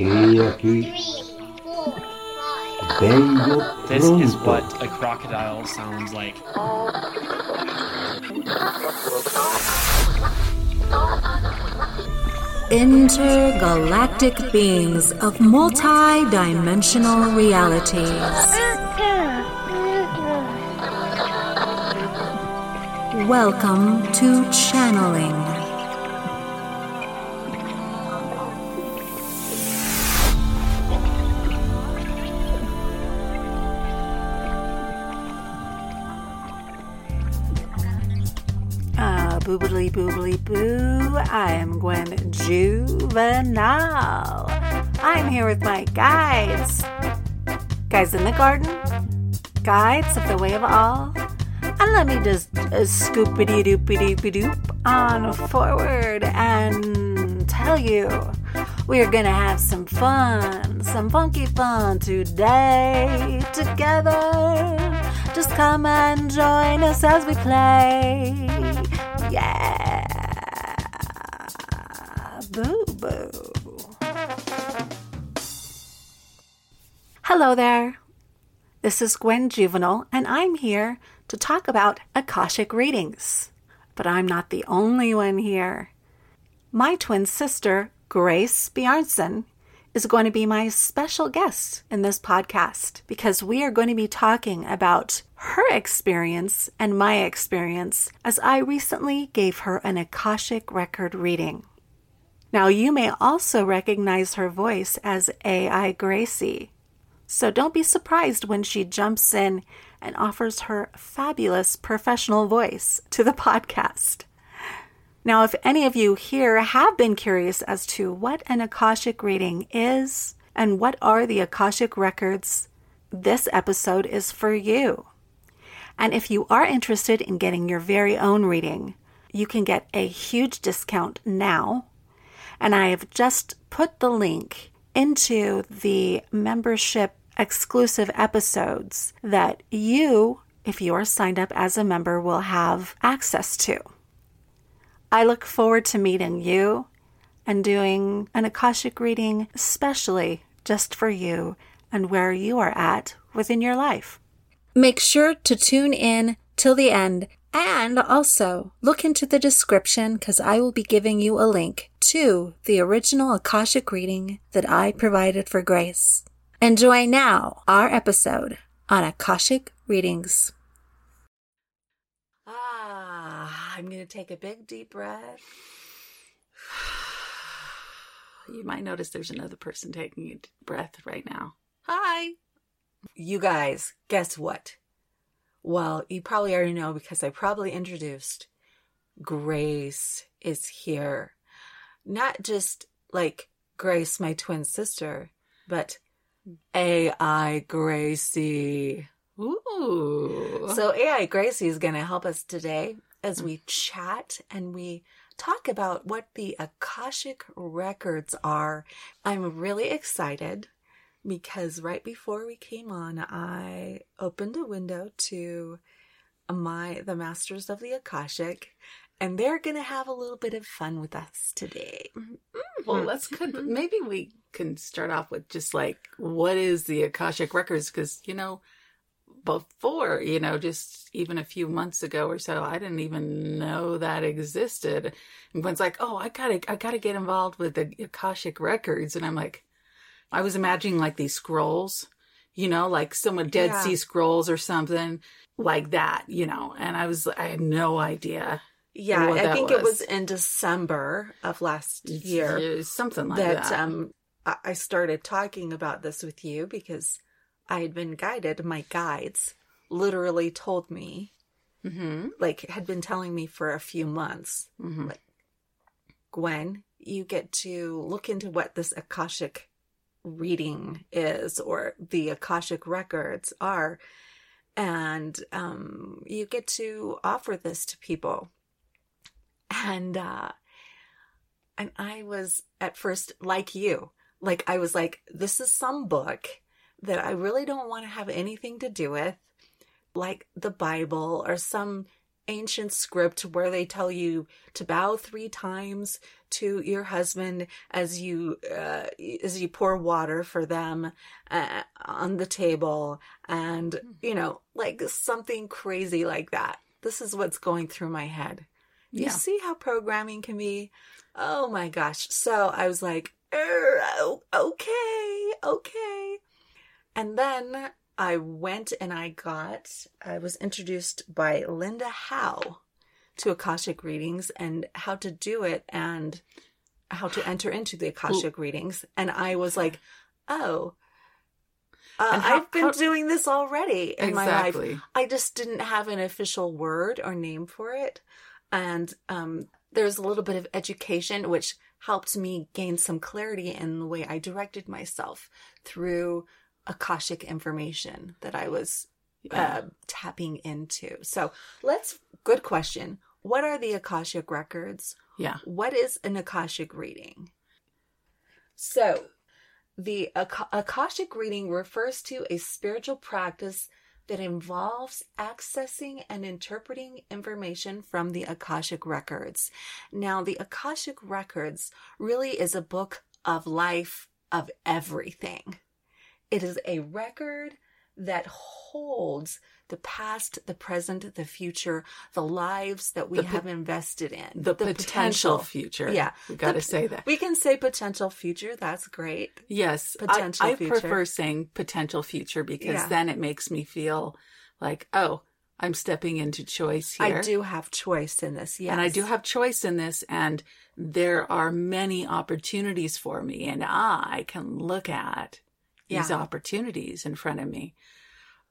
This is what a crocodile sounds like. Intergalactic beings of multi-dimensional realities. Welcome to Channeling. Boobly boobly boo, I am Gwen Juvenal. I'm here with my guides. Guides in the garden, guides of the way of all. And let me just scoopity doopity doop on forward and tell you, we're gonna have some fun, some funky fun today together. Just come and join us as we play. Yeah, boo boo. Hello there. This is Gwen Juvenal, and I'm here to talk about Akashic readings. But I'm not the only one here. My twin sister, Grace Bjarnson, is going to be my special guest in this podcast because we are going to be talking about her experience and my experience as I recently gave her an Akashic record reading. Now, you may also recognize her voice as A.I. Gracie, so don't be surprised when she jumps in and offers her fabulous professional voice to the podcast. Now, if any of you here have been curious as to what an Akashic reading is and what are the Akashic records, this episode is for you. And if you are interested in getting your very own reading, you can get a huge discount now. And I have just put the link into the membership exclusive episodes that you, if you are signed up as a member, will have access to. I look forward to meeting you and doing an Akashic reading especially just for you and where you are at within your life. Make sure to tune in till the end and also look into the description because I will be giving you a link to the original Akashic reading that I provided for Grace. Enjoy now our episode on Akashic readings. I'm going to take a big deep breath. You might notice there's another person taking a breath right now. Hi. You guys, guess what? Well, you probably already know because I probably introduced Grace is here. Not just like Grace, my twin sister, but A.I. Gracie. Ooh. So A.I. Gracie is going to help us today as we chat and we talk about what the Akashic records are. I'm really excited because right before we came on, I opened a window to the Masters of the Akashic, and they're going to have a little bit of fun with us today. Well, that's good. Maybe we can start off with just like, what is the Akashic records? Because, before, just even a few months ago or so, I didn't even know that existed. And Gwen's like, oh, I gotta get involved with the Akashic records. And I'm like, I was imagining like these scrolls, like some Dead Sea Scrolls or something like that, and I had no idea. Yeah. I think it was in December of last year, something like that. I started talking about this with you because I had been guided. My guides literally told me, had been telling me for a few months, Gwen, you get to look into what this Akashic reading is or the Akashic records are, and you get to offer this to people. And I was at first like you, I was like, this is some book that I really don't want to have anything to do with, like the Bible or some ancient script where they tell you to bow 3 times to your husband as you pour water for them on the table, and you know, like something crazy like that. This is what's going through my head. Yeah. You see how programming can be? Oh my gosh. So I was like, okay. And then I went and I was introduced by Linda Howe to Akashic readings and how to do it and how to enter into the Akashic readings. And I was like, oh, I've been doing this already in my life. I just didn't have an official word or name for it. And there's a little bit of education, which helped me gain some clarity in the way I directed myself through Akashic information that I was tapping into. So good question. What are the Akashic records? Yeah. What is an Akashic reading? So the Akashic reading refers to a spiritual practice that involves accessing and interpreting information from the Akashic records. Now, the Akashic records really is a book of life, of everything. It is a record that holds the past, the present, the future, the lives that we have invested in. The potential future. Yeah. We've got to say that. We can say potential future. That's great. Yes. Potential future. I prefer saying potential future because then it makes me feel like, oh, I'm stepping into choice here. I do have choice in this. Yes. And I do have choice in this. And there are many opportunities for me. And I can look at these opportunities in front of me.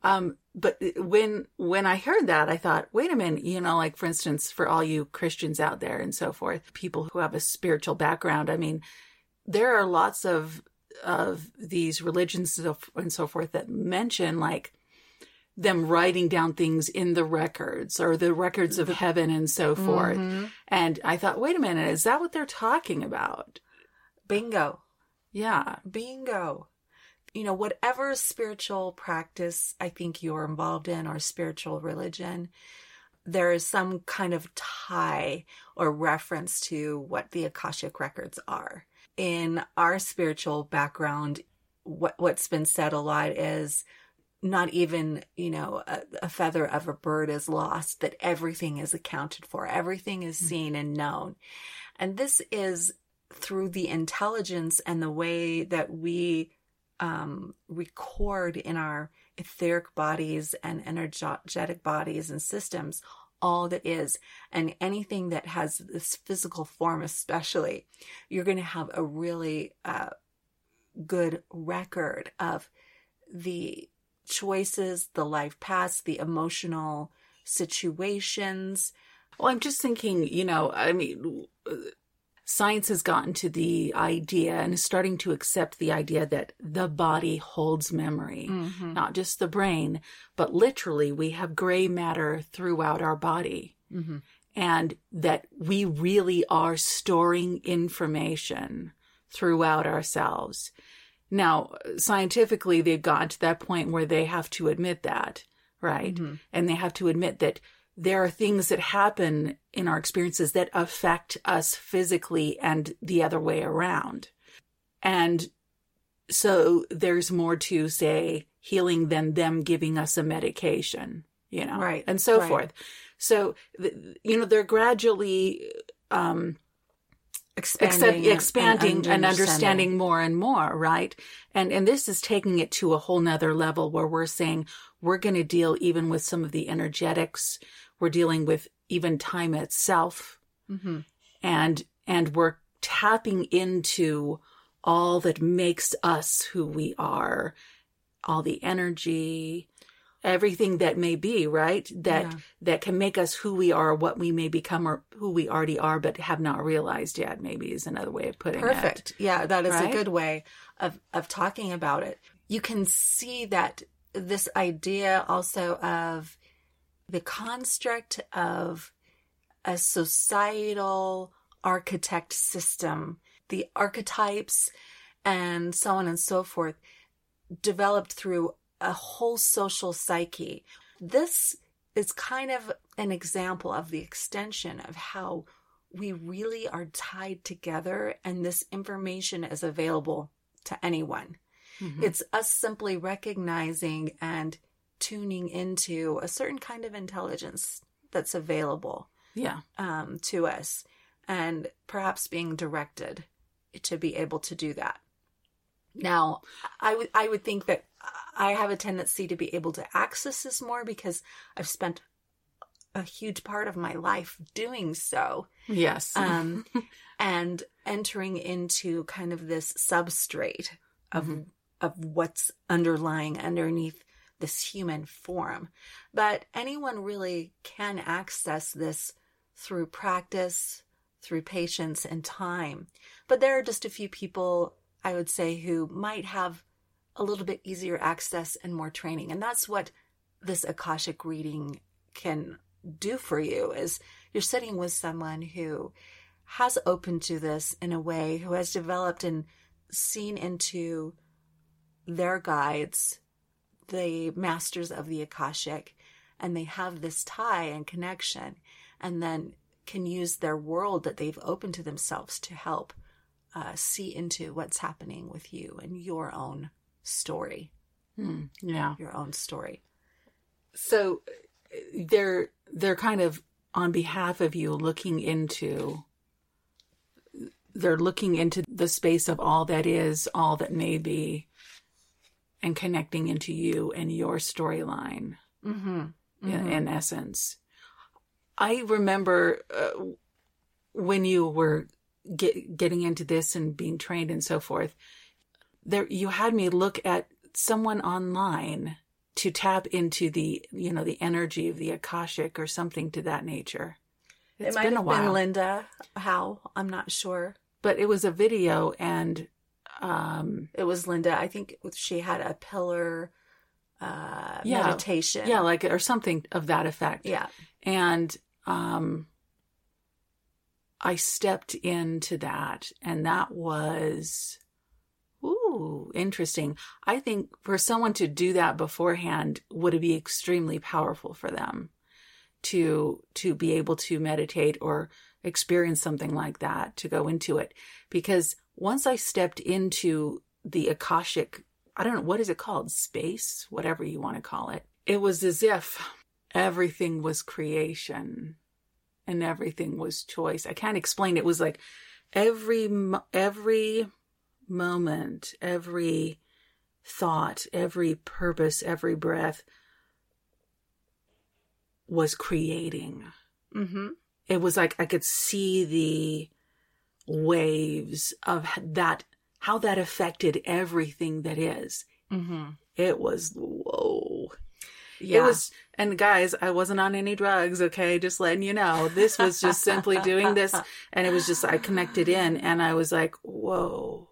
But when I heard that, I thought, wait a minute, you know, like for instance, for all you Christians out there and so forth, people who have a spiritual background, I mean, there are lots of these religions and so forth that mention like them writing down things in the records or the records of heaven and so forth. Mm-hmm. And I thought, wait a minute, is that what they're talking about? Bingo. Yeah. Bingo. You know, whatever spiritual practice I think you're involved in or spiritual religion, there is some kind of tie or reference to what the Akashic records are. In our spiritual background, what's been said a lot is not even, you know, a feather of a bird is lost, that everything is accounted for. Everything is seen and known. And this is through the intelligence and the way that we record in our etheric bodies and energetic bodies and systems, all that is, and anything that has this physical form, especially, you're going to have a really good record of the choices, the life past, the emotional situations. Well, I'm just thinking, you know, I mean, science has gotten to the idea and is starting to accept the idea that the body holds memory, not just the brain, but literally we have gray matter throughout our body and that we really are storing information throughout ourselves. Now, scientifically, they've gotten to that point where they have to admit that, right? And they have to admit that there are things that happen in our experiences that affect us physically and the other way around. And so there's more to, say, healing than them giving us a medication, you know, and so forth. So, you know, they're gradually expanding and understanding more and more, right? And this is taking it to a whole nother level where we're saying we're going to deal even with some of the energetics. We're dealing with even time itself, and we're tapping into all that makes us who we are, all the energy, everything that may be, right? That can make us who we are, what we may become, or who we already are, but have not realized yet, maybe is another way of putting it. Perfect. Yeah, that is a good way of talking about it. You can see that this idea also of the construct of a societal architect system, the archetypes and so on and so forth, developed through a whole social psyche. This is kind of an example of the extension of how we really are tied together, and this information is available to anyone. Mm-hmm. It's us simply recognizing and tuning into a certain kind of intelligence that's available to us, and perhaps being directed to be able to do that. Now, I would think that I have a tendency to be able to access this more because I've spent a huge part of my life doing so. Yes. And entering into kind of this substrate of what's underlying underneath this human form. But anyone really can access this through practice, through patience and time. But there are just a few people, I would say, who might have a little bit easier access and more training. And that's what this Akashic reading can do for you, is you're sitting with someone who has opened to this in a way, who has developed and seen into their guides, the masters of the Akashic, and they have this tie and connection, and then can use their world that they've opened to themselves to help see into what's happening with you and your own story. Your own story. So they're kind of on behalf of you looking into the space of all that is, all that may be, and connecting into you and your storyline. Mm-hmm. Mm-hmm. In essence. I remember when you were getting into this and being trained and so forth, there you had me look at someone online to tap into the, you know, the energy of the Akashic or something to that nature. It's been a while. It might have been Linda Howe. I'm not sure, but it was a video, and it was Linda. I think she had a pillar meditation, like, or something of that effect. Yeah, and I stepped into that, and that was, interesting. I think for someone to do that beforehand would be extremely powerful for them to be able to meditate or experience something like that, to go into it. Because once I stepped into the Akashic, I don't know, what is it called? Space, whatever you want to call it. It was as if everything was creation. And everything was choice. I can't explain. It was like every moment, every thought, every purpose, every breath was creating. Mm-hmm. It was like I could see the waves of that, how that affected everything that is. Mm-hmm. It was, whoa. Yeah. It was, and guys, I wasn't on any drugs, okay? Just letting you know. This was just simply doing this, and it was just, I connected in, and I was like, whoa.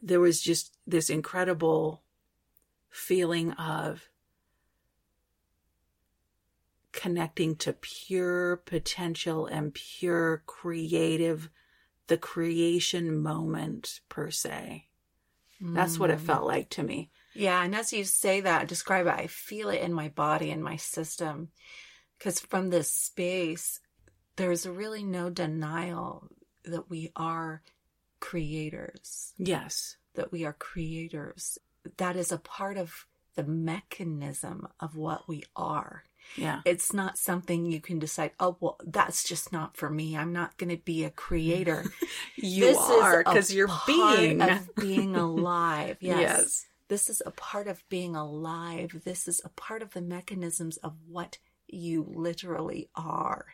There was just this incredible feeling of connecting to pure potential and pure creative, the creation moment, per se. That's what it felt like to me. Yeah, and as you say that, describe it, I feel it in my body and my system. Because from this space, there's really no denial that we are creators. Yes. That we are creators. That is a part of the mechanism of what we are. Yeah. It's not something you can decide, oh, well, that's just not for me. I'm not going to be a creator. This are, because you're being. Of being alive. Yes. Yes. This is a part of being alive. This is a part of the mechanisms of what you literally are.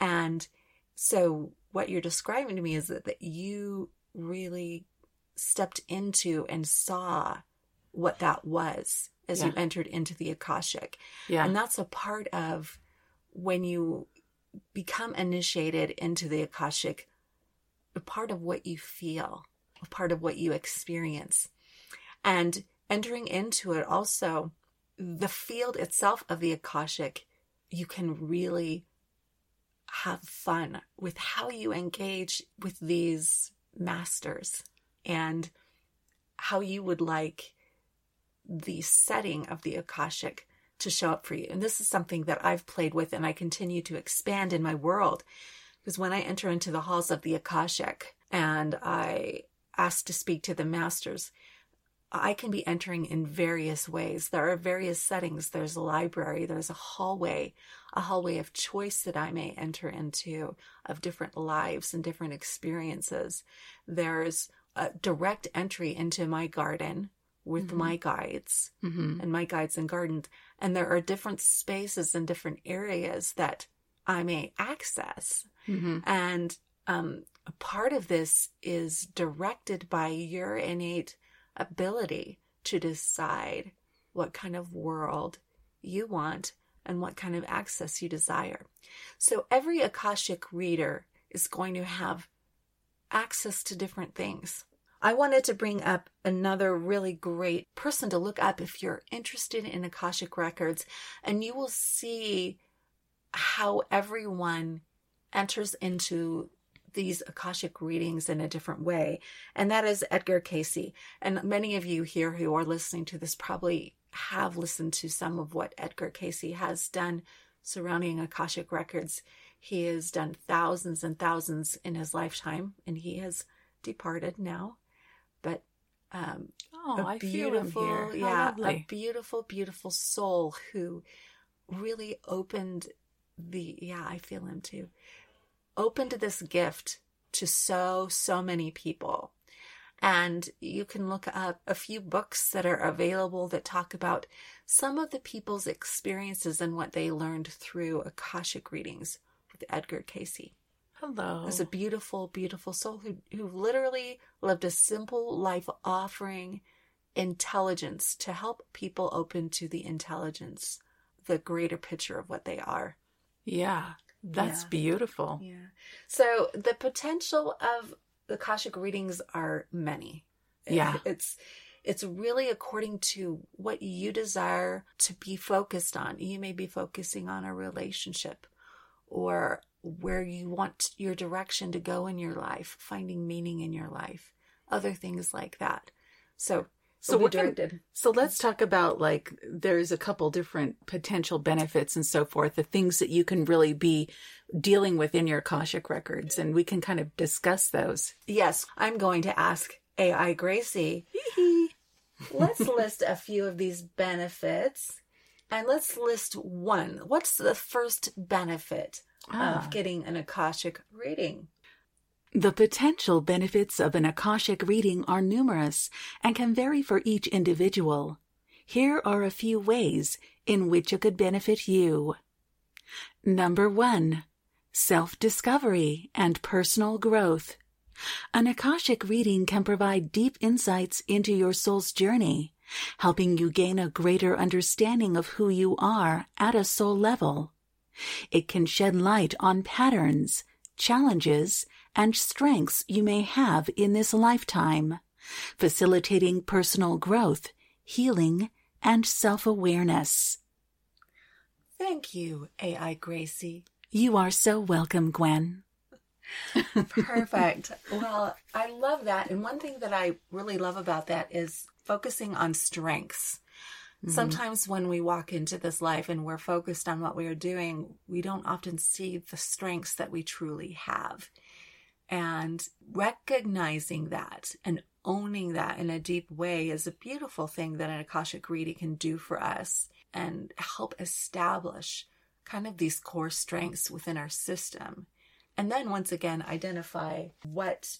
And so what you're describing to me is that you really stepped into and saw what that was as you entered into the Akashic. Yeah. And that's a part of when you become initiated into the Akashic, a part of what you feel, a part of what you experience. And entering into it also, the field itself of the Akashic, you can really have fun with how you engage with these masters and how you would like the setting of the Akashic to show up for you. And this is something that I've played with and I continue to expand in my world. Because when I enter into the halls of the Akashic and I ask to speak to the masters, I can be entering in various ways. There are various settings. There's a library. There's a hallway of choice that I may enter into of different lives and different experiences. There's a direct entry into my garden with mm-hmm. my guides mm-hmm. and my guides and gardens. And there are different spaces and different areas that I may access. Mm-hmm. And a part of this is directed by your innate ability to decide what kind of world you want and what kind of access you desire. So every Akashic reader is going to have access to different things. I wanted to bring up another really great person to look up if you're interested in Akashic Records, and you will see how everyone enters into these Akashic readings in a different way. And that is Edgar Cayce. And many of you here who are listening to this probably have listened to some of what Edgar Cayce has done surrounding Akashic Records. He has done thousands and thousands in his lifetime, and he has departed now. But I beautiful, feel him here. Yeah, a beautiful, beautiful soul who really opened the, yeah, I feel him too. Opened this gift to so many people. And you can look up a few books that are available that talk about some of the people's experiences and what they learned through Akashic readings with Edgar Cayce. Hello. It's a beautiful, beautiful soul who literally lived a simple life offering intelligence to help people open to the intelligence, the greater picture of what they are. Yeah. That's beautiful. Yeah. So the potential of the Akashic readings are many. Yeah. It's really according to what you desire to be focused on. You may be focusing on a relationship or where you want your direction to go in your life, finding meaning in your life, other things like that. So we're directed. So let's talk about, like, there's a couple different potential benefits and so forth, the things that you can really be dealing with in your Akashic records, and we can kind of discuss those. Yes, I'm going to ask A.I. Gracie. Let's list a few of these benefits, and let's list one. What's the first benefit of getting an Akashic reading? The potential benefits of an Akashic reading are numerous and can vary for each individual. Here are a few ways in which it could benefit you. Number 1. Self-discovery and personal growth. An Akashic reading can provide deep insights into your soul's journey, helping you gain a greater understanding of who you are at a soul level. It can shed light on patterns, challenges, and strengths you may have in this lifetime, facilitating personal growth, healing, and self-awareness. Thank you, A.I. Gracie. You are so welcome, Gwen. Perfect. Well, I love that. And one thing that I really love about that is focusing on strengths. Mm-hmm. Sometimes when we walk into this life and we're focused on what we are doing, we don't often see the strengths that we truly have. And recognizing that and owning that in a deep way is a beautiful thing that an Akashic reading can do for us and help establish kind of these core strengths within our system. And then once again, identify what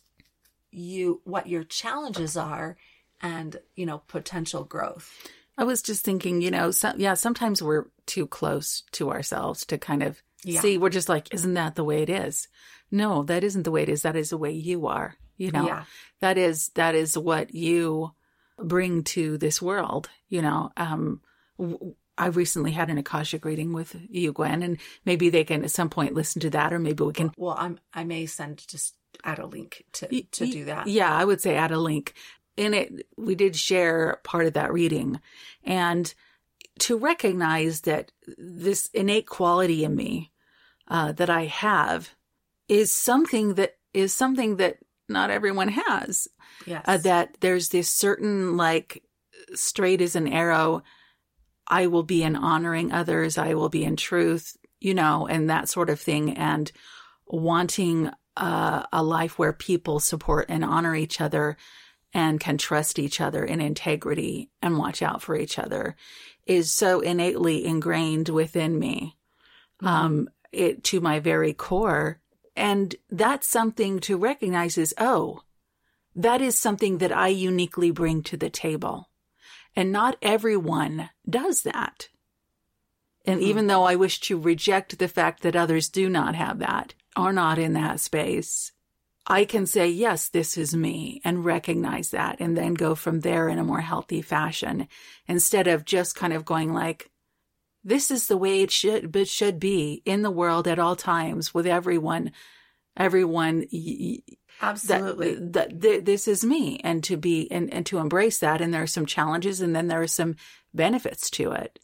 your challenges are and, you know, potential growth. I was just thinking, you know, sometimes we're too close to ourselves to kind of see, we're just like, isn't that the way it is? No, that isn't the way it is. That is the way you are, you know, that is what you bring to this world. You know, I recently had an Akashic reading with you, Gwen, and maybe they can at some point listen to that, or maybe we can. Well, I may add a link to do that. Yeah, I would say add a link. In it, we did share part of that reading, and to recognize that this innate quality in me that I have is something that not everyone has. Yes. That there's this certain, like, straight as an arrow I will be in honoring others, I will be in truth, you know, and that sort of thing, and wanting a life where people support and honor each other and can trust each other in integrity and watch out for each other is so innately ingrained within me, it to my very core. And that's something to recognize is, oh, that is something that I uniquely bring to the table. And not everyone does that. And even though I wish to reject the fact that others do not have that, are not in that space, I can say, yes, this is me, and recognize that, and then go from there in a more healthy fashion, instead of just kind of going like, this is the way it should be in the world at all times with everyone. Absolutely. That this is me, and to be, and to embrace that. And there are some challenges, and then there are some benefits to it.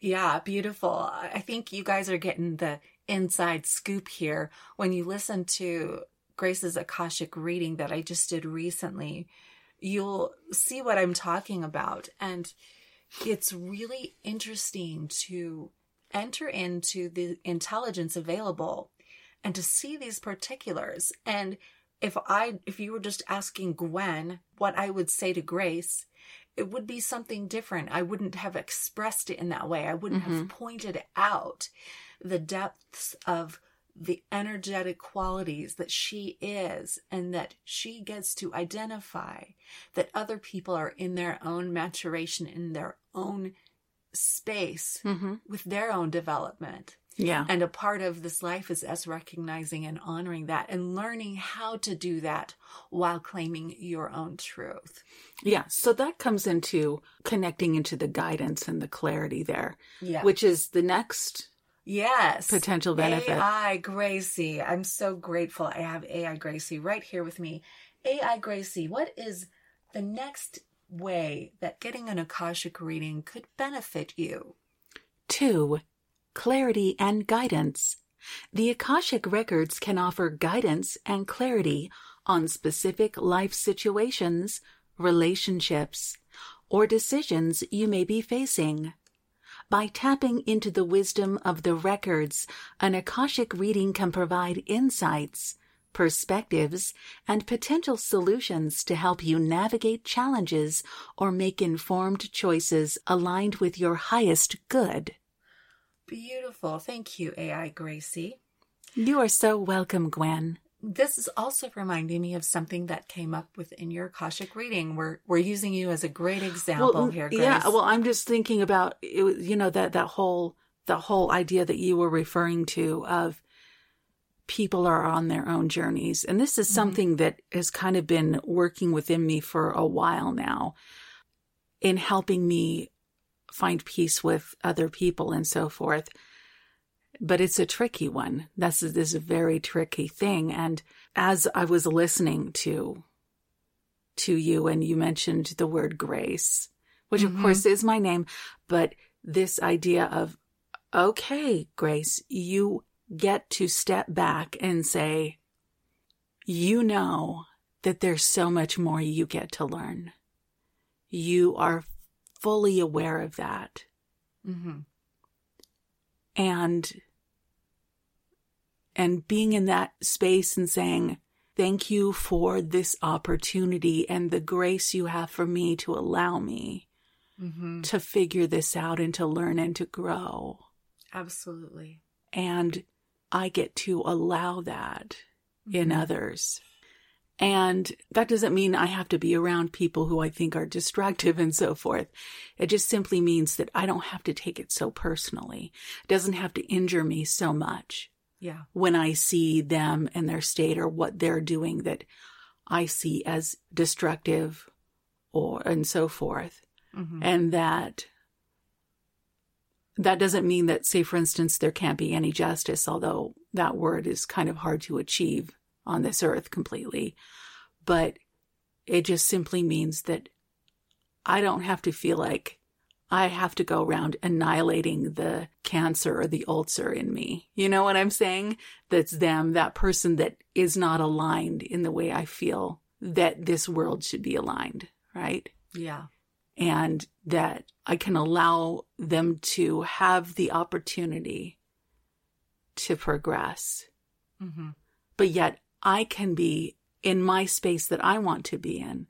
Yeah. Beautiful. I think you guys are getting the inside scoop here. When you listen to Grace's Akashic reading that I just did recently, you'll see what I'm talking about. And it's really interesting to enter into the intelligence available and to see these particulars. And if you were just asking Gwen what I would say to Grace, it would be something different. I wouldn't have expressed it in that way. I wouldn't have pointed out the depths of the energetic qualities that she is, and that she gets to identify, that other people are in their own maturation, in their own space, with their own development. Yeah. And a part of this life is us recognizing and honoring that, and learning how to do that while claiming your own truth. Yeah. So that comes into connecting into the guidance and the clarity there, which is the next potential benefit. A.I. Gracie. I'm so grateful I have A.I. Gracie right here with me. A.I. Gracie, what is the next way that getting an Akashic reading could benefit you? 2. Clarity and guidance. The Akashic Records can offer guidance and clarity on specific life situations, relationships, or decisions you may be facing. By tapping into the wisdom of the records, an Akashic reading can provide insights, perspectives, and potential solutions to help you navigate challenges or make informed choices aligned with your highest good. Beautiful. Thank you, A.I. Gracie. You are so welcome, Gwen. This is also reminding me of something that came up within your Akashic reading. We're using you as a great example here, Grace. Yeah, well, I'm just thinking about it, you know, that whole idea that you were referring to of people are on their own journeys. And this is something that has kind of been working within me for a while now in helping me find peace with other people and so forth. But it's a tricky one. This is a very tricky thing. And as I was listening to you, and you mentioned the word Grace, which of course is my name, but this idea of, okay, Grace, you get to step back and say, you know that there's so much more you get to learn. You are fully aware of that. And being in that space and saying, thank you for this opportunity and the grace you have for me to allow me to figure this out and to learn and to grow. Absolutely. And I get to allow that in others. And that doesn't mean I have to be around people who I think are destructive and so forth. It just simply means that I don't have to take it so personally. It doesn't have to injure me so much. Yeah. When I see them and their state or what they're doing that I see as destructive or and so forth. And that doesn't mean that, say, for instance, there can't be any justice, although that word is kind of hard to achieve on this earth completely, but it just simply means that I don't have to feel like I have to go around annihilating the cancer or the ulcer in me. You know what I'm saying? That's them, that person that is not aligned in the way I feel that this world should be aligned, right? Yeah. and that I can allow them to have the opportunity to progress. Mm-hmm. But yet I can be in my space that I want to be in.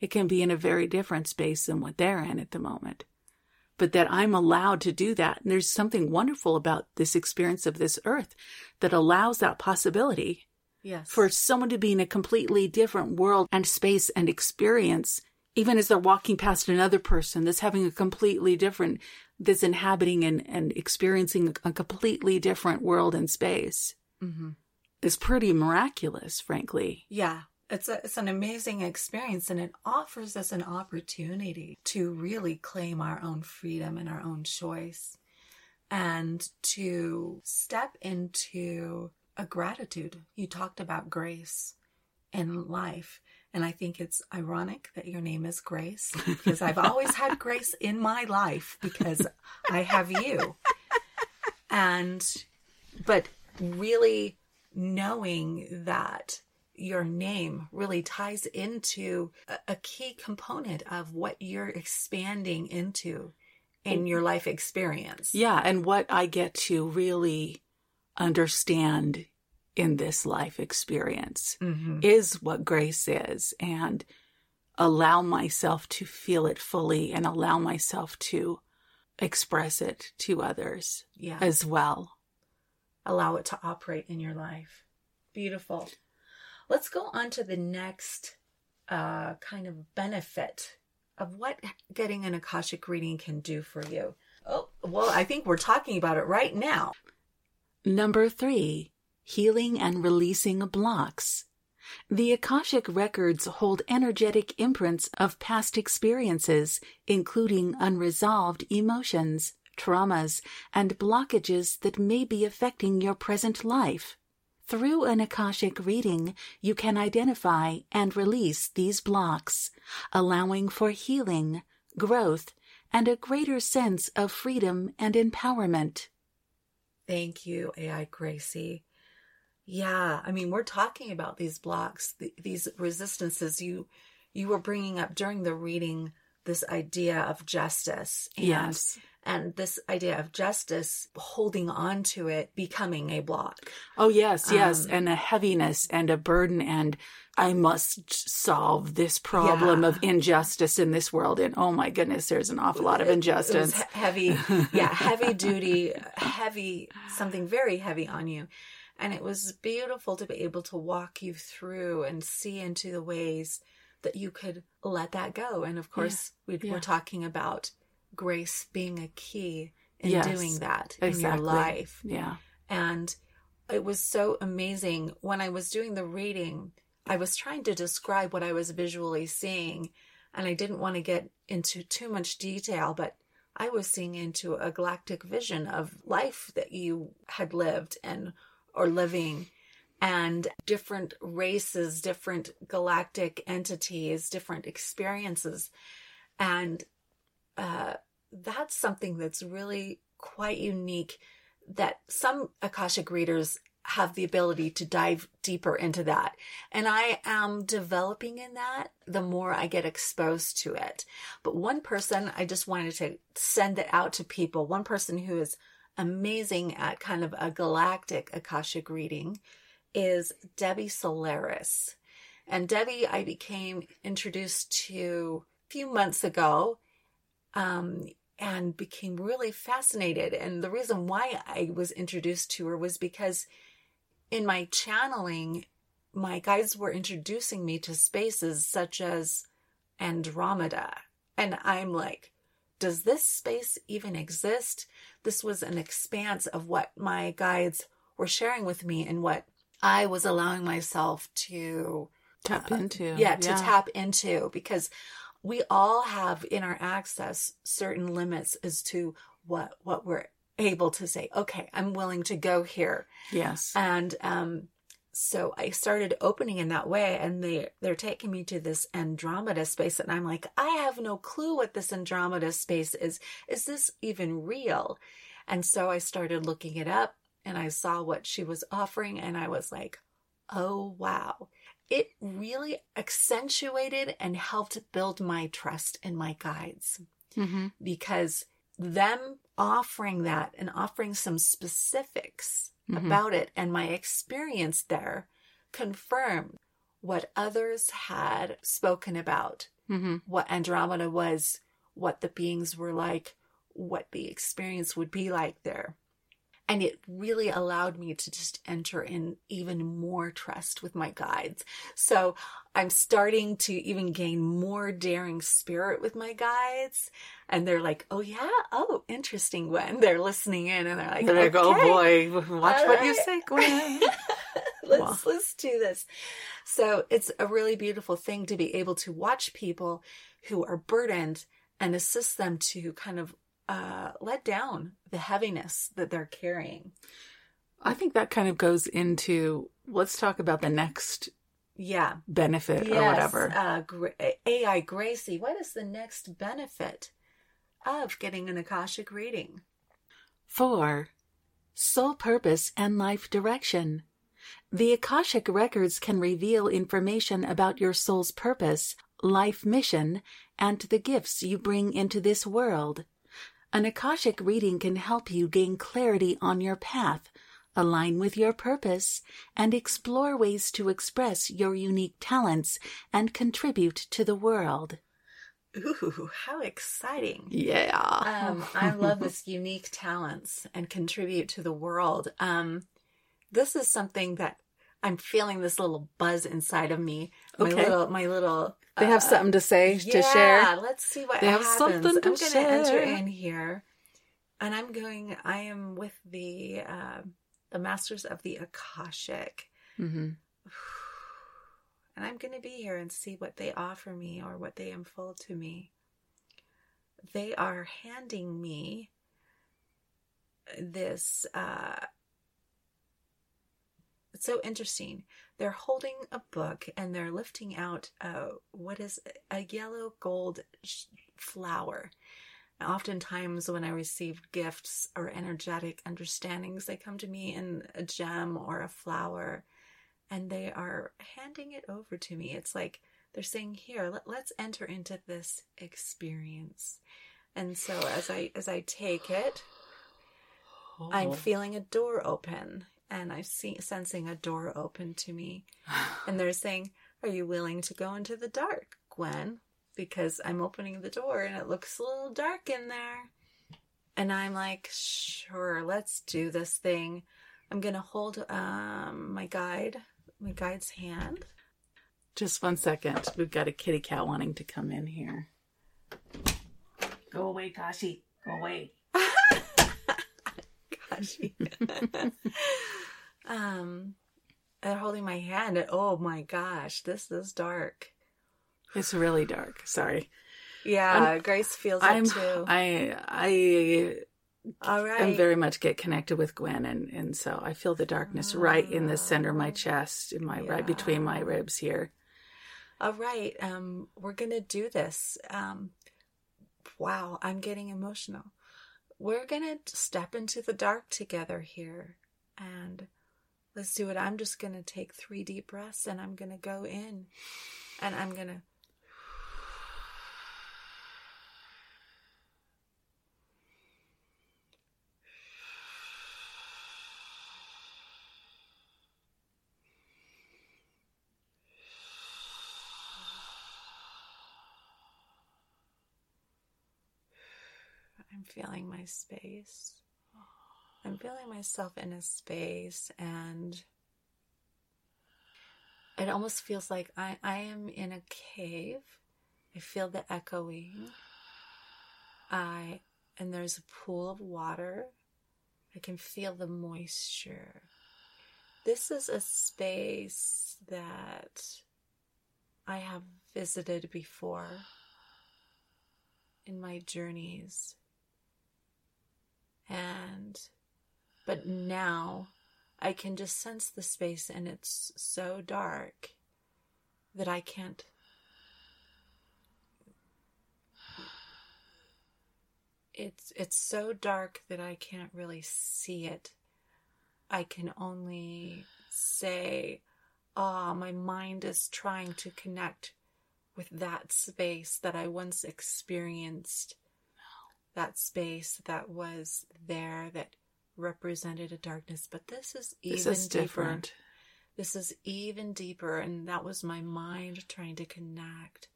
It can be in a very different space than what they're in at the moment, but that I'm allowed to do that. And there's something wonderful about this experience of this earth that allows that possibility. Yes. For someone to be in a completely different world and space and experience, even as they're walking past another person that's having a completely different, that's inhabiting and experiencing a completely different world and space. Mm-hmm. It's pretty miraculous, frankly. Yeah. It's an amazing experience, and it offers us an opportunity to really claim our own freedom and our own choice, and to step into a gratitude. You talked about grace in life, and I think it's ironic that your name is Grace, because I've always had grace in my life because I have you. But really knowing that your name really ties into a key component of what you're expanding into in your life experience. Yeah, and what I get to really understand in this life experience is what grace is, and allow myself to feel it fully and allow myself to express it to others as well. Allow it to operate in your life. Beautiful. Let's go on to the next kind of benefit of what getting an Akashic reading can do for you. Oh, well, I think we're talking about it right now. Number 3, healing and releasing blocks. The Akashic Records hold energetic imprints of past experiences, including unresolved emotions, traumas, and blockages that may be affecting your present life. Through an Akashic reading, you can identify and release these blocks, allowing for healing, growth, and a greater sense of freedom and empowerment. Thank you, A.I. Gracie. Yeah, I mean, we're talking about these blocks, these resistances. You were bringing up during the reading this idea of justice. Yes. And this idea of justice, holding on to it, becoming a block. Oh, yes, yes. And a heaviness and a burden. And I must solve this problem of injustice in this world. And oh, my goodness, there's an awful lot of injustice. It was heavy. Yeah, heavy duty, heavy, something very heavy on you. And it was beautiful to be able to walk you through and see into the ways that you could let that go. And, of course, we're talking about grace being a key in doing that in your life. Yeah. And it was so amazing. When I was doing the reading, I was trying to describe what I was visually seeing, and I didn't want to get into too much detail, but I was seeing into a galactic vision of life that you had lived and or living, and different races, different galactic entities, different experiences. And that's something that's really quite unique, that some Akashic readers have the ability to dive deeper into that. And I am developing in that the more I get exposed to it. But one person, I just wanted to send it out to people, one person who is amazing at kind of a galactic Akashic reading is Debbie Solaris. And Debbie, I became introduced to a few months ago. And became really fascinated. And the reason why I was introduced to her was because in my channeling, my guides were introducing me to spaces such as Andromeda. And I'm like, does this space even exist? This was an expanse of what my guides were sharing with me and what I was allowing myself to tap into. Tap into, because we all have in our access certain limits as to what we're able to say, okay, I'm willing to go here. Yes. And so I started opening in that way, and they're taking me to this Andromeda space, and I'm like, I have no clue what this Andromeda space is. Is this even real? And so I started looking it up, and I saw what she was offering, and I was like, oh wow, it really accentuated and helped build my trust in my guides. Mm-hmm. Because them offering that and offering some specifics mm-hmm. about it and my experience there confirmed what others had spoken about, mm-hmm. what Andromeda was, what the beings were like, what the experience would be like there. And it really allowed me to just enter in even more trust with my guides. So I'm starting to even gain more daring spirit with my guides. And they're like, oh yeah, oh, interesting, Gwen. They're listening in and they're like, okay. Like, oh boy, watch all what right. you say, Gwen. Let's do this. So it's a really beautiful thing to be able to watch people who are burdened and assist them to kind of let down the heaviness that they're carrying. I think that kind of goes into, let's talk about the next benefit or whatever. A.I. Gracie, what is the next benefit of getting an Akashic reading? 4. Soul purpose and life direction. The Akashic Records can reveal information about your soul's purpose, life mission, and the gifts you bring into this world. An Akashic reading can help you gain clarity on your path, align with your purpose, and explore ways to express your unique talents and contribute to the world. Ooh, how exciting. Yeah. I love this unique talents and contribute to the world. This is something that I'm feeling this little buzz inside of me. Okay. My little they have something to say, to share. Yeah, let's see what happens. Something to I'm going to enter in here, and I am with the Masters of the Akashic, mm-hmm. and I'm going to be here and see what they offer me or what they unfold to me. They are handing me this. It's so interesting. They're holding a book and they're lifting out what is a yellow gold flower. Now, oftentimes when I receive gifts or energetic understandings, they come to me in a gem or a flower and they are handing it over to me. It's like they're saying, here, let's enter into this experience. And so as I take it, I'm feeling a door open. And I'm sensing a door open to me. And they're saying, are you willing to go into the dark, Gwen? Because I'm opening the door and it looks a little dark in there. And I'm like, sure, let's do this thing. I'm going to hold my guide's hand. Just one second. We've got a kitty cat wanting to come in here. Go away, Kashi. Go away. They're holding my hand and oh my gosh, this is dark. It's really dark. Sorry. Yeah, Grace feels it too. I very much get connected with Gwen and so I feel the darkness right in the center of my chest, in my right between my ribs here. All right. We're gonna do this. Wow, I'm getting emotional. We're going to step into the dark together here and let's do it. I'm just going to take 3 deep breaths and I'm going to go in and I'm going to. I'm feeling my space. I'm feeling myself in a space and it almost feels like I am in a cave. I feel the echoing. And there's a pool of water. I can feel the moisture. This is a space that I have visited before in my journeys. But now I can just sense the space and it's so dark that I can't. It's so dark that I can't really see it. I can only say, awe, my mind is trying to connect with that space that I once experienced. That space that was there that represented a darkness. But this is even deeper. This is different. This is even deeper. And that was my mind trying to connect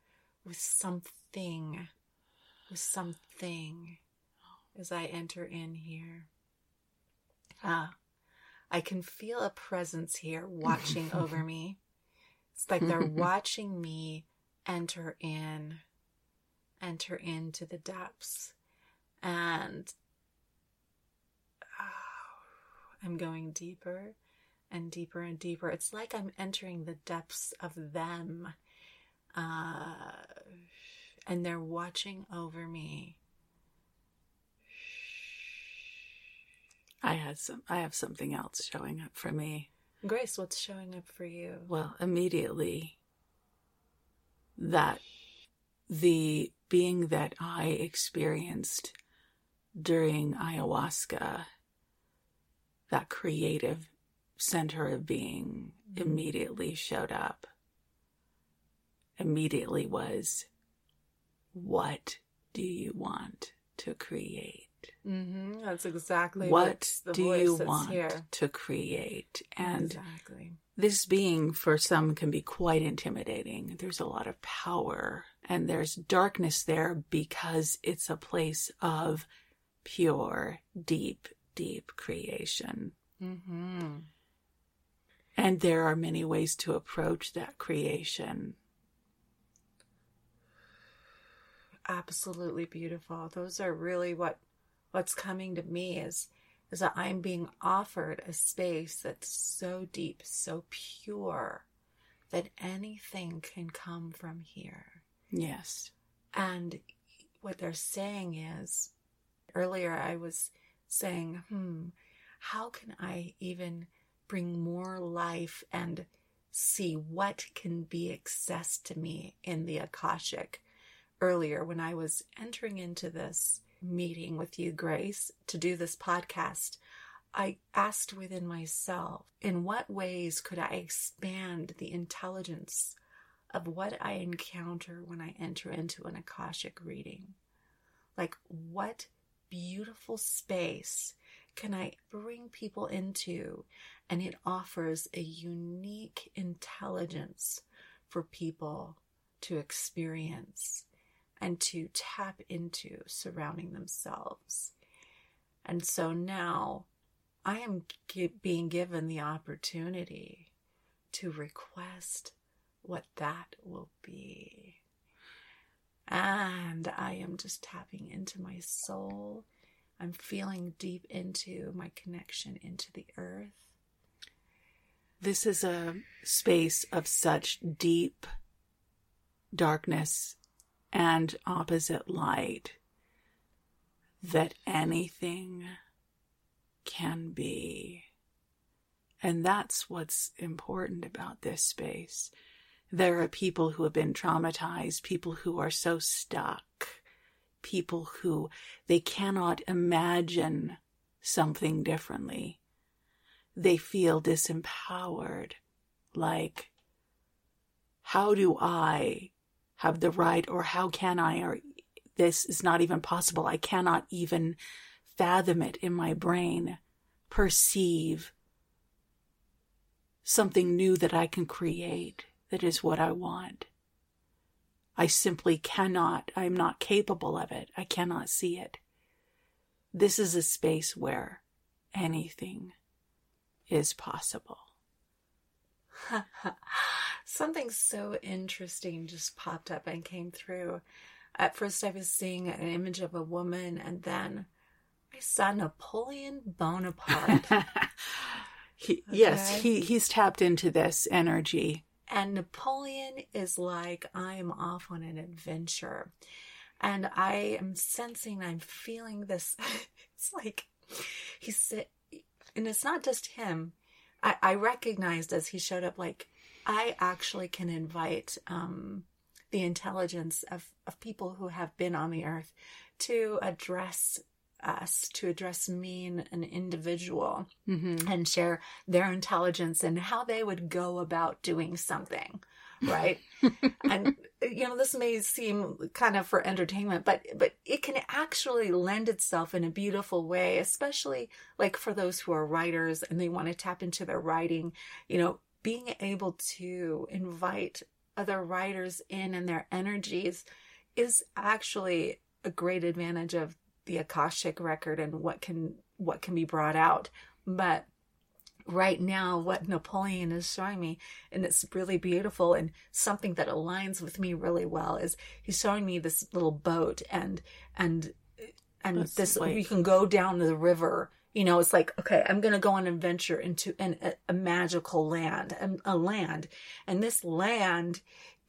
with something. With something. As I enter in here. I can feel a presence here watching over me. It's like they're watching me enter in. Enter into the depths. And I'm going deeper and deeper and deeper. It's like I'm entering the depths of them. And they're watching over me. I have something else showing up for me. Grace, what's showing up for you? Well, immediately that the being that I experienced during ayahuasca, that creative center of being immediately showed up. Immediately was, what do you want to create? Mm-hmm. That's exactly what do you want to create? And exactly. This being, for some, can be quite intimidating. There's a lot of power and there's darkness there because it's a place of pure, deep, deep creation. Mm-hmm. And there are many ways to approach that creation. Absolutely beautiful. Those are really what's coming to me is that I'm being offered a space that's so deep, so pure, that anything can come from here. Yes. And what they're saying is, earlier I was saying, how can I even bring more life and see what can be accessed to me in the Akashic? Earlier, when I was entering into this meeting with you, Grace, to do this podcast, I asked within myself, in what ways could I expand the intelligence of what I encounter when I enter into an Akashic reading? Like, what beautiful space can I bring people into? And it offers a unique intelligence for people to experience and to tap into surrounding themselves. And so now I am being given the opportunity to request what that will be. And I am just tapping into my soul. I'm feeling deep into my connection into the earth. This is a space of such deep darkness and opposite light that anything can be. And that's what's important about this space. There are people who have been traumatized, people who are so stuck, people who they cannot imagine something differently. They feel disempowered, like, how do I have the right, or how can I, or this is not even possible. I cannot even fathom it in my brain, perceive something new that I can create that is what I want. I simply cannot, I'm not capable of it. I cannot see it. This is a space where anything is possible. Something so interesting just popped up and came through. At first I was seeing an image of a woman, and then I saw Napoleon Bonaparte. Yes, he's tapped into this energy. And Napoleon is like, I am off on an adventure. And I am sensing, I'm feeling this. It's like, and it's not just him. I recognized as he showed up, like, I actually can invite the intelligence of people who have been on the earth to address us, to address me and an individual, mm-hmm. and share their intelligence and how they would go about doing something, right? And, you know, this may seem kind of for entertainment, but it can actually lend itself in a beautiful way, especially like for those who are writers and they want to tap into their writing, you know, being able to invite other writers in and their energies is actually a great advantage of the Akashic record and what can be brought out. But right now, what Napoleon is showing me, and it's really beautiful and something that aligns with me really well, is he's showing me this little boat and that's this like, you can go down to the river. You know, it's like, okay, I'm going to go on an adventure into a magical land, a land. And this land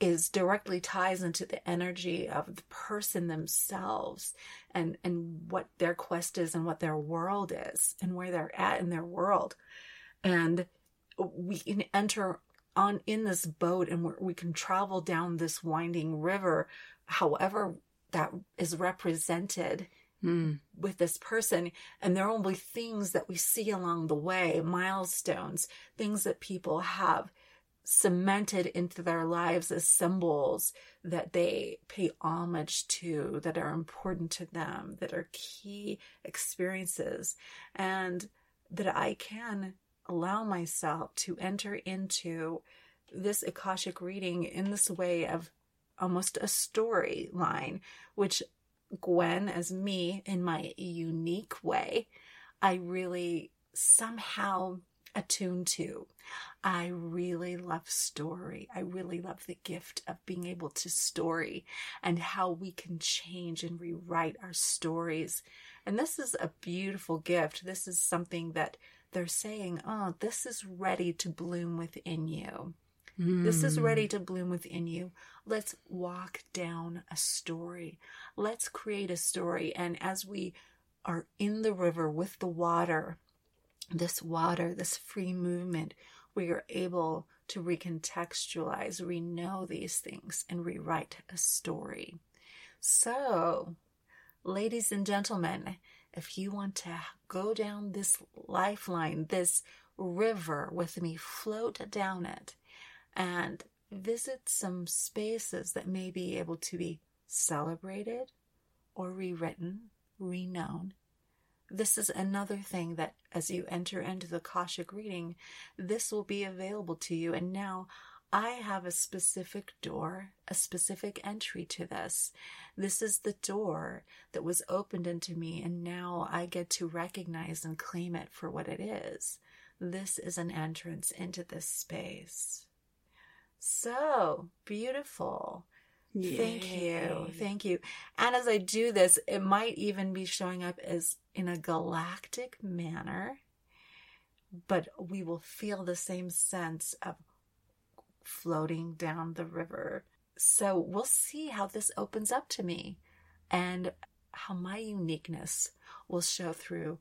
is directly ties into the energy of the person themselves and what their quest is and what their world is and where they're at in their world. And we can enter on in this boat and we can travel down this winding river, however that is represented with this person, and there will be things that we see along the way, milestones, things that people have cemented into their lives as symbols that they pay homage to, that are important to them, that are key experiences, and that I can allow myself to enter into this Akashic reading in this way of almost a storyline, which Gwen, as me, in my unique way, I really somehow attune to. I really love story. I really love the gift of being able to story and how we can change and rewrite our stories. And this is a beautiful gift. This is something that they're saying, oh, this is ready to bloom within you. This is ready to bloom within you. Let's walk down a story. Let's create a story. And as we are in the river with the water, this free movement, we are able to recontextualize, reknow these things, and rewrite a story. So, ladies and gentlemen, if you want to go down this lifeline, this river with me, float down it, and visit some spaces that may be able to be celebrated or rewritten, renowned. This is another thing that as you enter into the Akashic reading, this will be available to you. And now I have a specific door, a specific entry to this. This is the door that was opened into me, and now I get to recognize and claim it for what it is. This is an entrance into this space. So beautiful. Yay. Thank you. And as I do this, it might even be showing up as in a galactic manner, but we will feel the same sense of floating down the river. So we'll see how this opens up to me and how my uniqueness will show through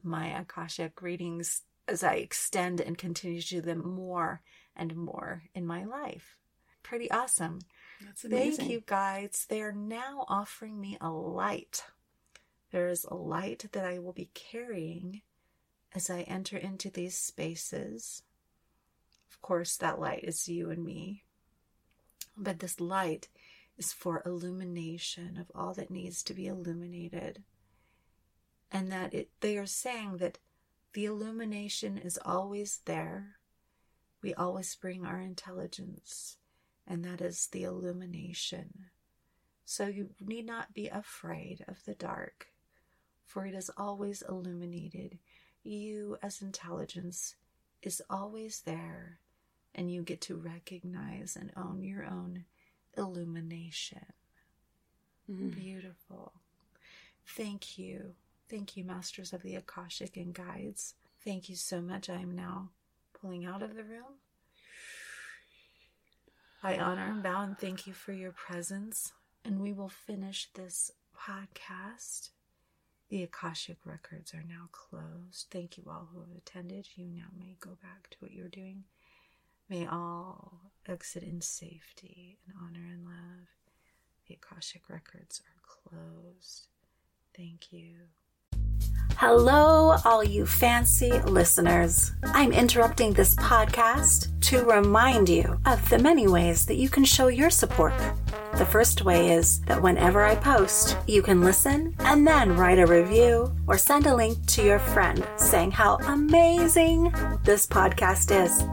my Akashic readings as I extend and continue to do them more and more in my life. Pretty awesome. That's amazing. Thank you, guides. They are now offering me a light. There is a light that I will be carrying as I enter into these spaces. Of course, that light is you and me. But this light is for illumination of all that needs to be illuminated. And that they are saying that the illumination is always there. We always bring our intelligence, and that is the illumination. So you need not be afraid of the dark, for it is always illuminated. You, as intelligence, is always there, and you get to recognize and own your own illumination. Mm-hmm. Beautiful. Thank you. Thank you, Masters of the Akashic and Guides. Thank you so much. I am now pulling out of the room. I honor and bow and thank you for your presence. And we will finish this podcast. The Akashic records are now closed. Thank you all who have attended. You now may go back to what you're doing. May all exit in safety and honor and love. The Akashic records are closed. Thank you. Hello, all you fancy listeners. I'm interrupting this podcast to remind you of the many ways that you can show your support. The first way is that whenever I post, you can listen and then write a review or send a link to your friend saying how amazing this podcast is.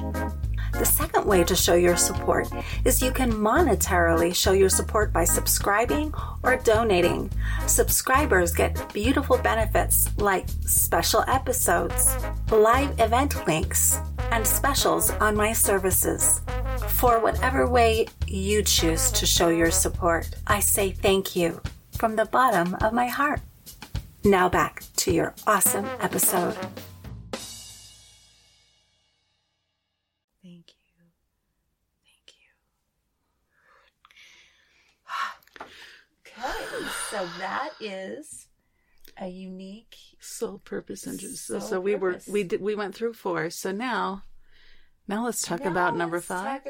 The second way to show your support is you can monetarily show your support by subscribing or donating. Subscribers get beautiful benefits like special episodes, live event links, and specials on my services. For whatever way you choose to show your support, I say thank you from the bottom of my heart. Now back to your awesome episode. So that is a unique soul purpose engine. So we went through four. So now let's talk about number five.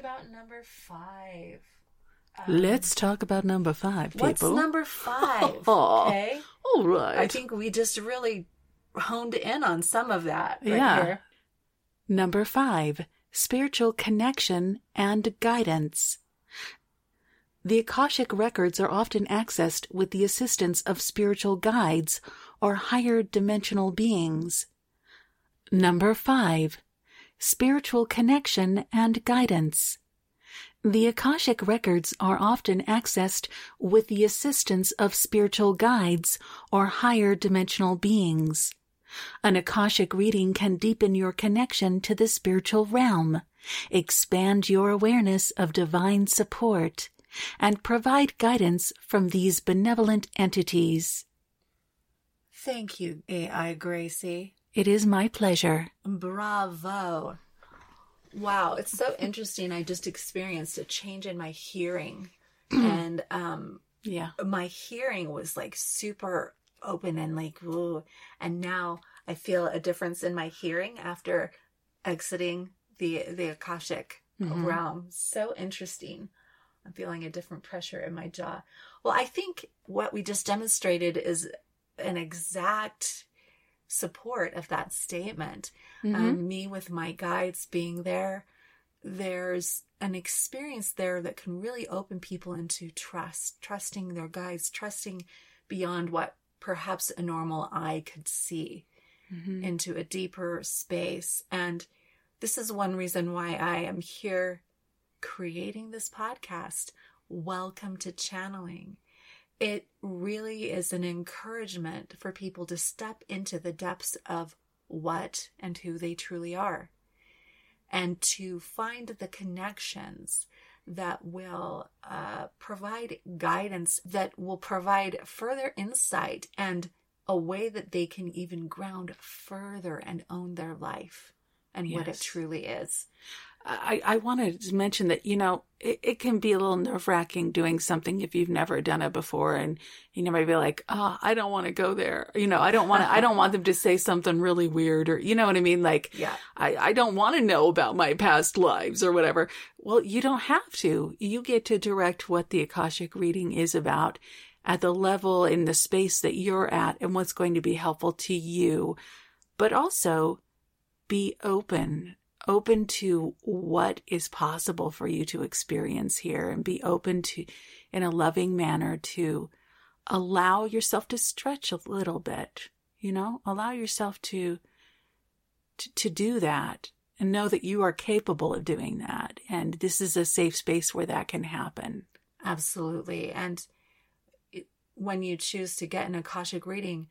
Let's talk about number five. People. What's number five? Okay. All right. I think we just really honed in on some of that right here. Number five, spiritual connection and guidance. The Akashic Records are often accessed with the assistance of spiritual guides or higher dimensional beings. Number 5. Spiritual connection and guidance. The Akashic Records are often accessed with the assistance of spiritual guides or higher dimensional beings. An Akashic reading can deepen your connection to the spiritual realm, expand your awareness of divine support, and provide guidance from these benevolent entities. Thank you, A.I. Gracie. It is my pleasure. Bravo. Wow, it's so interesting. I just experienced a change in my hearing. And my hearing was like super open and like, ooh. And now I feel a difference in my hearing after exiting the Akashic realm. So interesting. I'm feeling a different pressure in my jaw. Well, I think what we just demonstrated is an exact support of that statement. Me with my guides being there, there's an experience there that can really open people into trust, trusting their guides, trusting beyond what perhaps a normal eye could see into a deeper space. And this is one reason why I am here creating this podcast, Welcome to Channeling. It really is an encouragement for people to step into the depths of what and who they truly are, and to find the connections that will provide guidance, that will provide further insight and a way that they can even ground further and own their life and what it truly is. I wanted to mention that, you know, it can be a little nerve-wracking doing something if you've never done it before, and you know, maybe like, oh, I don't want to go there. You know, I don't want them to say something really weird, or you know what I mean? Like, I don't want to know about my past lives or whatever. Well, you don't have to. You get to direct what the Akashic reading is about at the level in the space that you're at and what's going to be helpful to you. But also be open to what is possible for you to experience here, and be open to, in a loving manner, to allow yourself to stretch a little bit, you know, allow yourself to do that, and know that you are capable of doing that. And this is a safe space where that can happen. Absolutely. And when you choose to get an Akashic reading,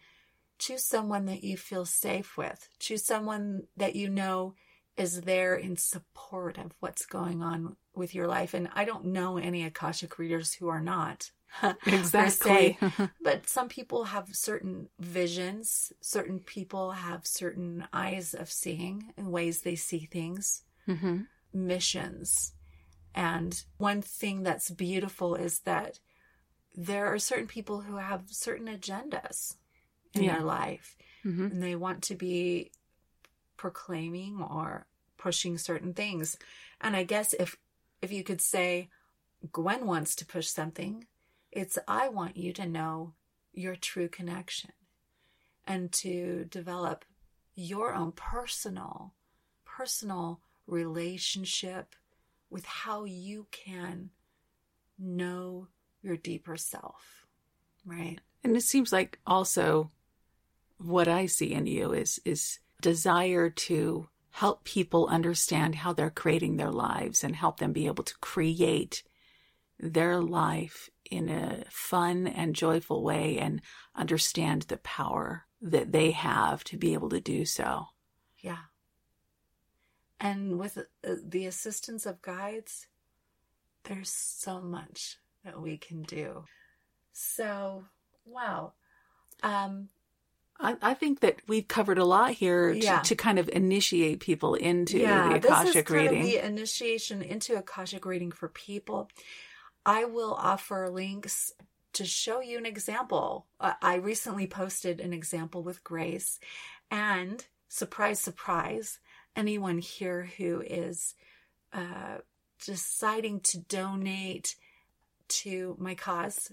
choose someone that you feel safe with, choose someone that you know is there in support of what's going on with your life. And I don't know any Akashic readers who are not. Exactly. But some people have certain visions. Certain people have certain eyes of seeing and ways they see things, missions. And one thing that's beautiful is that there are certain people who have certain agendas in their life. And they want to be proclaiming or pushing certain things. And I guess if you could say, Gwen wants to push something, it's I want you to know your true connection. and to develop your own personal relationship with how you can know your deeper self, right? And it seems like also what I see in you is desire to help people understand how they're creating their lives and help them be able to create their life in a fun and joyful way and understand the power that they have to be able to do so. Yeah. And with the assistance of guides, there's so much that we can do. So, wow. I think that we've covered a lot here to kind of initiate people into the Akashic reading. Yeah, this is kind of the initiation into Akashic reading for people. I will offer links to show you an example. I recently posted an example with Grace, and surprise, surprise, anyone here who is deciding to donate to my cause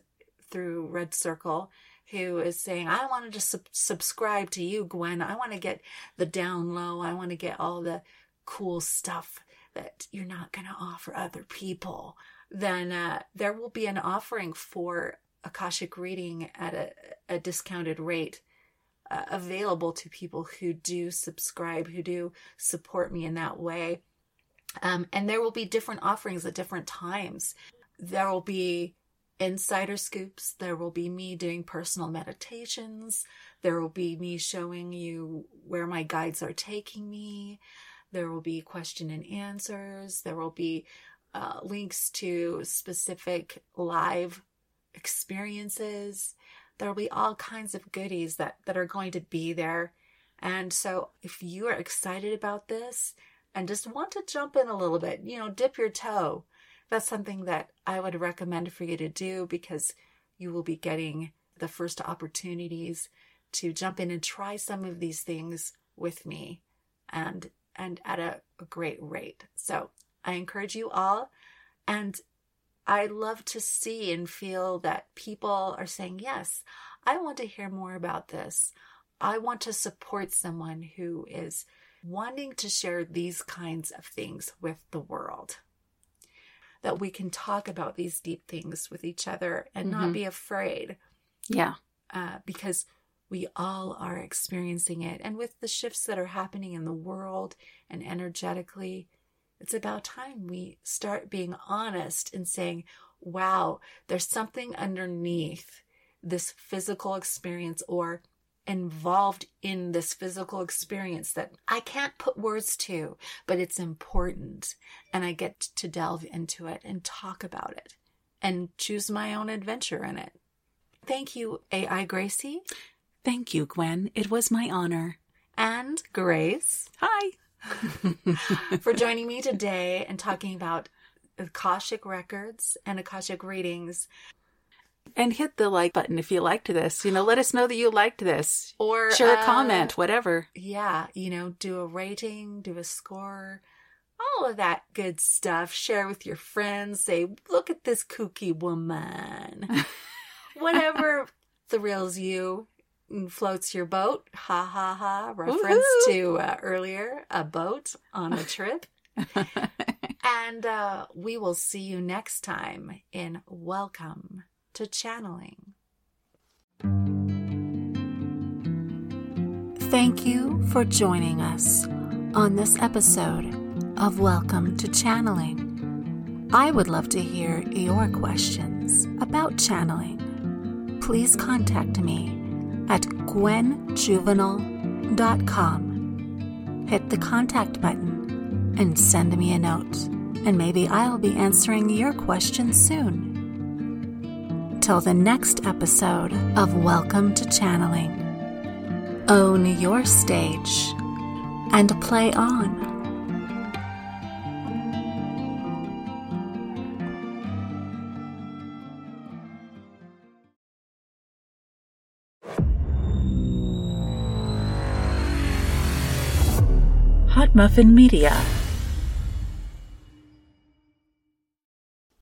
through Red Circle, who is saying, I want to subscribe to you, Gwen. I want to get the down low. I want to get all the cool stuff that you're not going to offer other people. Then there will be an offering for Akashic reading at a discounted rate available to people who do subscribe, who do support me in that way. And there will be different offerings at different times. There will be insider scoops. There will be me doing personal meditations. There will be me showing you where my guides are taking me. There will be question and answers. There will be links to specific live experiences. There will be all kinds of goodies that are going to be there. And so if you are excited about this and just want to jump in a little bit, dip your toe, that's something that I would recommend for you to do, because you will be getting the first opportunities to jump in and try some of these things with me and at a great rate. So I encourage you all, and I love to see and feel that people are saying, yes, I want to hear more about this. I want to support someone who is wanting to share these kinds of things with the world, that we can talk about these deep things with each other and not be afraid. Yeah. Because we all are experiencing it. And with the shifts that are happening in the world and energetically, it's about time we start being honest and saying, wow, there's something underneath this physical experience or involved in this physical experience that I can't put words to, but it's important. And I get to delve into it and talk about it and choose my own adventure in it. Thank you, A.I. Gracie. Thank you, Gwen. It was my honor. And Grace. Hi. For joining me today and talking about Akashic Records and Akashic readings. And hit the like button if you liked this. Let us know that you liked this. Or share a comment, whatever. Yeah, do a rating, do a score, all of that good stuff. Share with your friends. Say, look at this kooky woman. Whatever thrills you and floats your boat. Ha, ha, ha. Reference to earlier, a boat on a trip. And we will see you next time in Welcome to Channeling. Thank you for joining us on this episode of Welcome to Channeling. I would love to hear your questions about channeling. Please contact me at GwenJuvenal.com. Hit the contact button and send me a note, and maybe I'll be answering your questions soon. Until the next episode of Welcome to Channeling, own your stage and play on. Hot Muffin Media.